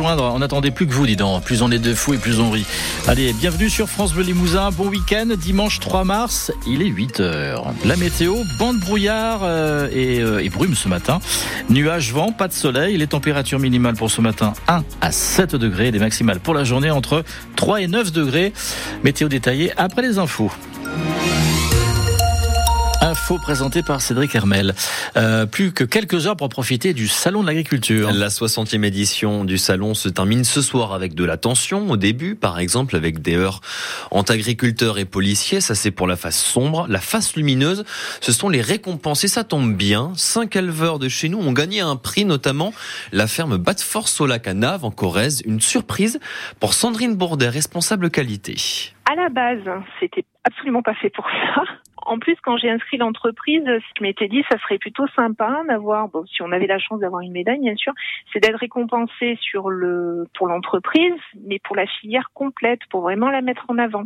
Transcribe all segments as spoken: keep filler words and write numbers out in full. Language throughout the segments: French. On n'attendait plus que vous, dis donc. Plus on est de fous et plus on rit. Allez, bienvenue sur France Bleu Limousin. Bon week-end, dimanche trois mars, il est huit heures. La météo, bande brouillard euh, et, euh, et brume ce matin. Nuages, vent, pas de soleil. Les températures minimales pour ce matin, un à sept degrés. Les maximales pour la journée, entre trois et neuf degrés. Météo détaillée après les infos. Info présentée par Cédric Hermel. Euh, plus que quelques heures pour profiter du Salon de l'Agriculture. La soixantième édition du Salon se termine ce soir avec de la tension au début, par exemple avec des heurts entre agriculteurs et policiers. Ça, c'est pour la face sombre. La face lumineuse, ce sont les récompensés. Ça tombe bien. Cinq éleveurs de chez nous ont gagné un prix, notamment la ferme Batforce au lac à Naves, en Corrèze. Une surprise pour Sandrine Bourdet, responsable qualité. À la base, c'était absolument pas fait pour ça. En plus, quand j'ai inscrit l'entreprise, je m'étais dit ça serait plutôt sympa d'avoir, bon, si on avait la chance d'avoir une médaille, bien sûr, c'est d'être récompensé sur le, pour l'entreprise, mais pour la filière complète, pour vraiment la mettre en avant.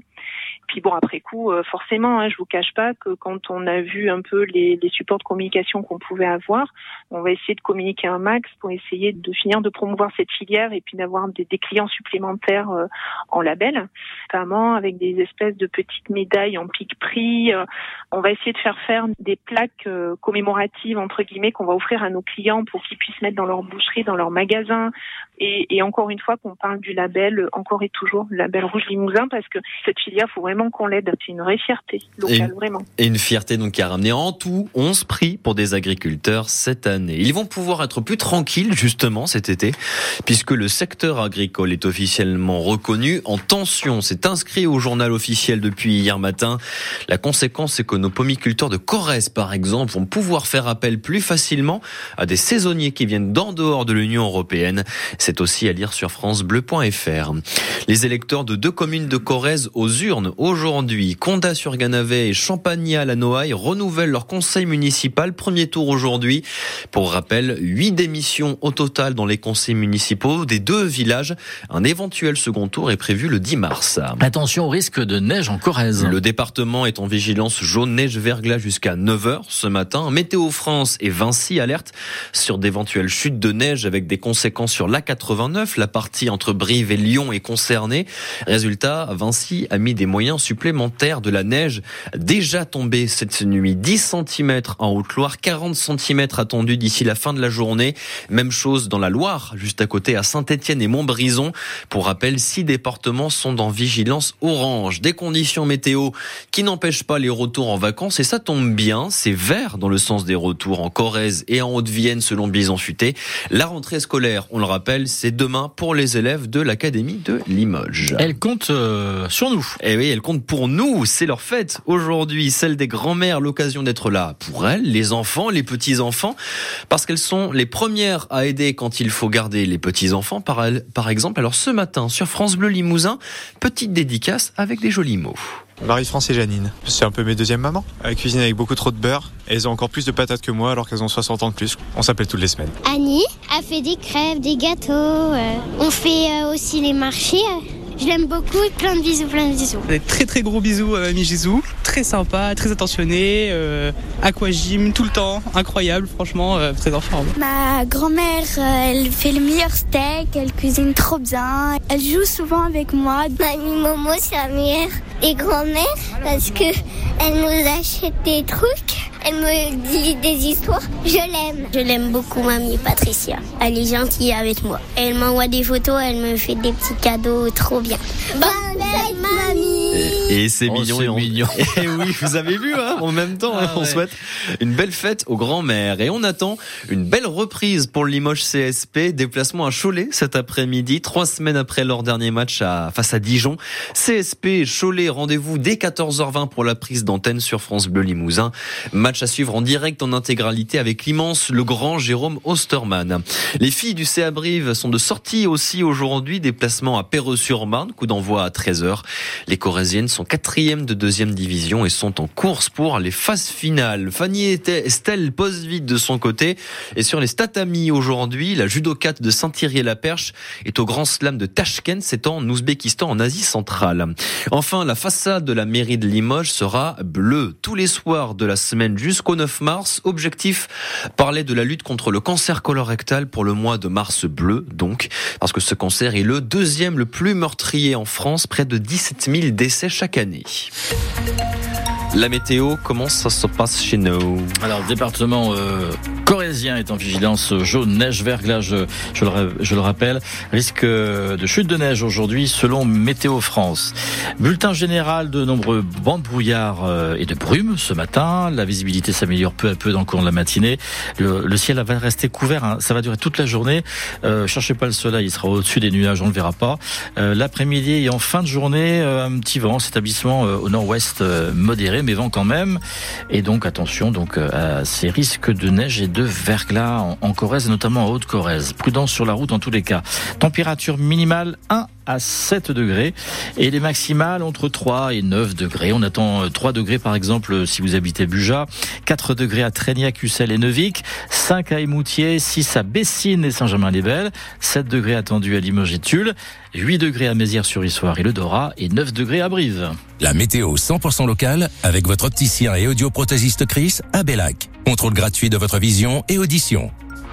Puis bon, après coup, forcément, hein, je vous cache pas que quand on a vu un peu les, les supports de communication qu'on pouvait avoir, on va essayer de communiquer un max pour essayer de finir de promouvoir cette filière et puis d'avoir des, des clients supplémentaires euh, en label, notamment avec des espèces de petites médailles en pique-prix. Euh, on va essayer de faire faire des plaques euh, commémoratives, entre guillemets, qu'on va offrir à nos clients pour qu'ils puissent mettre dans leur boucherie, dans leur magasin. Et, et encore une fois, qu'on parle du label, encore et toujours, le label Rouge Limousin, parce que cette filière, il faut vraiment qu'on l'aide. C'est une vraie fierté locale, et, vraiment. Et une fierté donc qui a ramené en tout onze prix pour des agriculteurs cette année. Ils vont pouvoir être plus tranquilles justement cet été, puisque le secteur agricole est officiellement reconnu en tension. C'est inscrit au journal officiel depuis hier matin. La conséquence, c'est que nos pomiculteurs de Corrèze, par exemple, vont pouvoir faire appel plus facilement à des saisonniers qui viennent d'en dehors de l'Union européenne. C'est aussi à lire sur francebleu point fr. Les électeurs de deux communes de Corrèze aux urnes aujourd'hui, Condat-sur-Ganavet et Champagnat-la-Noaille renouvellent leur conseil municipal. Premier tour aujourd'hui. Pour rappel, huit démissions au total dans les conseils municipaux des deux villages. Un éventuel second tour est prévu le dix mars. Attention au risque de neige en Corrèze. Le département est en vigilance jaune neige-verglas jusqu'à neuf heures ce matin. Météo France et Vinci alertent sur d'éventuelles chutes de neige avec des conséquences sur l'A quatre-vingt-neuf. La partie entre Brive et Lyon est concernée. Résultat, Vinci a mis des moyens supplémentaires. De la neige déjà tombée cette nuit, dix centimètres en Haute-Loire, quarante centimètres attendus d'ici la fin de la journée. Même chose dans la Loire, juste à côté à Saint-Étienne et Montbrison. Pour rappel, six départements sont en vigilance orange. Des conditions météo qui n'empêchent pas les retours en vacances, et ça tombe bien, c'est vert dans le sens des retours en Corrèze et en Haute-Vienne selon Bison-Futé. La rentrée scolaire, on le rappelle, c'est demain pour les élèves de l'académie de Limoges. Elle compte euh, sur nous. Et oui, elle compte pour nous, c'est leur fête aujourd'hui, celle des grands-mères, l'occasion d'être là pour elles, les enfants, les petits-enfants, parce qu'elles sont les premières à aider quand il faut garder les petits-enfants, par, par exemple. Alors ce matin, sur France Bleu Limousin, petite dédicace avec des jolis mots. Marie-France et Janine, c'est un peu mes deuxièmes mamans. Elles cuisinent avec beaucoup trop de beurre et elles ont encore plus de patates que moi alors qu'elles ont soixante ans de plus. On s'appelle toutes les semaines. Annie a fait des crêpes, des gâteaux, euh, on fait euh, aussi les marchés. Euh. Je l'aime beaucoup et plein de bisous, plein de bisous. Des très très gros bisous à Mamie Gisou. Très sympa, très attentionné, euh, aquagym tout le temps, incroyable, franchement, euh, très en forme. Ma grand-mère, elle fait le meilleur steak, elle cuisine trop bien, elle joue souvent avec moi. Mamie Momo, sa mère et grand-mère, parce que elle nous achète des trucs. Elle me dit des histoires. Je l'aime. Je l'aime beaucoup, Mamie Patricia. Elle est gentille avec moi. Elle m'envoie des photos, elle me fait des petits cadeaux. Trop bien. Bonne fête, Mamie. Et, et c'est oh, mignon. C'est et on... mignon. Et oui, vous avez vu, hein, en même temps, ah, hein, ouais. On souhaite une belle fête aux grands-mères. Et on attend une belle reprise pour le Limoges C S P. Déplacement à Cholet cet après-midi, trois semaines après leur dernier match à... face à Dijon. C S P Cholet, rendez-vous dès quatorze heures vingt pour la prise d'antenne sur France Bleu Limousin. Match à suivre en direct en intégralité avec l'immense, le grand Jérôme Osterman. Les filles du C A. Brive sont de sortie aussi aujourd'hui. Déplacement à Péreux-sur-Marne, coup d'envoi à treize heures. Les Corréziennes sont sont quatrième de deuxième division et sont en course pour les phases finales. Fanny Estelle pose vite de son côté. Et sur les tatamis aujourd'hui, la judokate de Saint-Thierry-la-Perche est au Grand Slam de Tashkent. C'est en Ouzbékistan, en Asie centrale. Enfin, la façade de la mairie de Limoges sera bleue tous les soirs de la semaine jusqu'au neuf mars. Objectif, parler de la lutte contre le cancer colorectal pour le mois de mars bleu, donc. Parce que ce cancer est le deuxième le plus meurtrier en France, près de dix-sept mille décès chaque année. La météo, comment ça se passe chez nous ? Alors, le département euh, corrézien est en vigilance jaune, neige, verglage, je le, je le rappelle. Risque de chute de neige aujourd'hui, selon Météo France. Bulletin général de nombreux bancs de brouillard euh, et de brume ce matin. La visibilité s'améliore peu à peu dans le cours de la matinée. Le, le ciel va rester couvert, hein. Ça va durer toute la journée. Euh, cherchez pas le soleil, il sera au-dessus des nuages, on ne le verra pas. Euh, l'après-midi et en fin de journée, euh, un petit vent s'établissant euh, au nord-ouest euh, modéré, mais vent quand même, et donc attention donc à ces risques de neige et de verglas en, en Corrèze, notamment en Haute-Corrèze. Prudence sur la route en tous les cas. Température minimale un à sept degrés et les maximales entre trois et neuf degrés. On attend trois degrés par exemple si vous habitez Buja, quatre degrés à Traignac, Ussel et Neuvic, cinq à Emoutier, six à Bessine et Saint-Germain-les-Belles, sept degrés attendus à Limogitule, huit degrés à Mézières-sur-Issoire et le Dorat et neuf degrés à Brive. La météo cent pour cent locale avec votre opticien et audioprothésiste Chris à Bellac. Contrôle gratuit de votre vision et audition.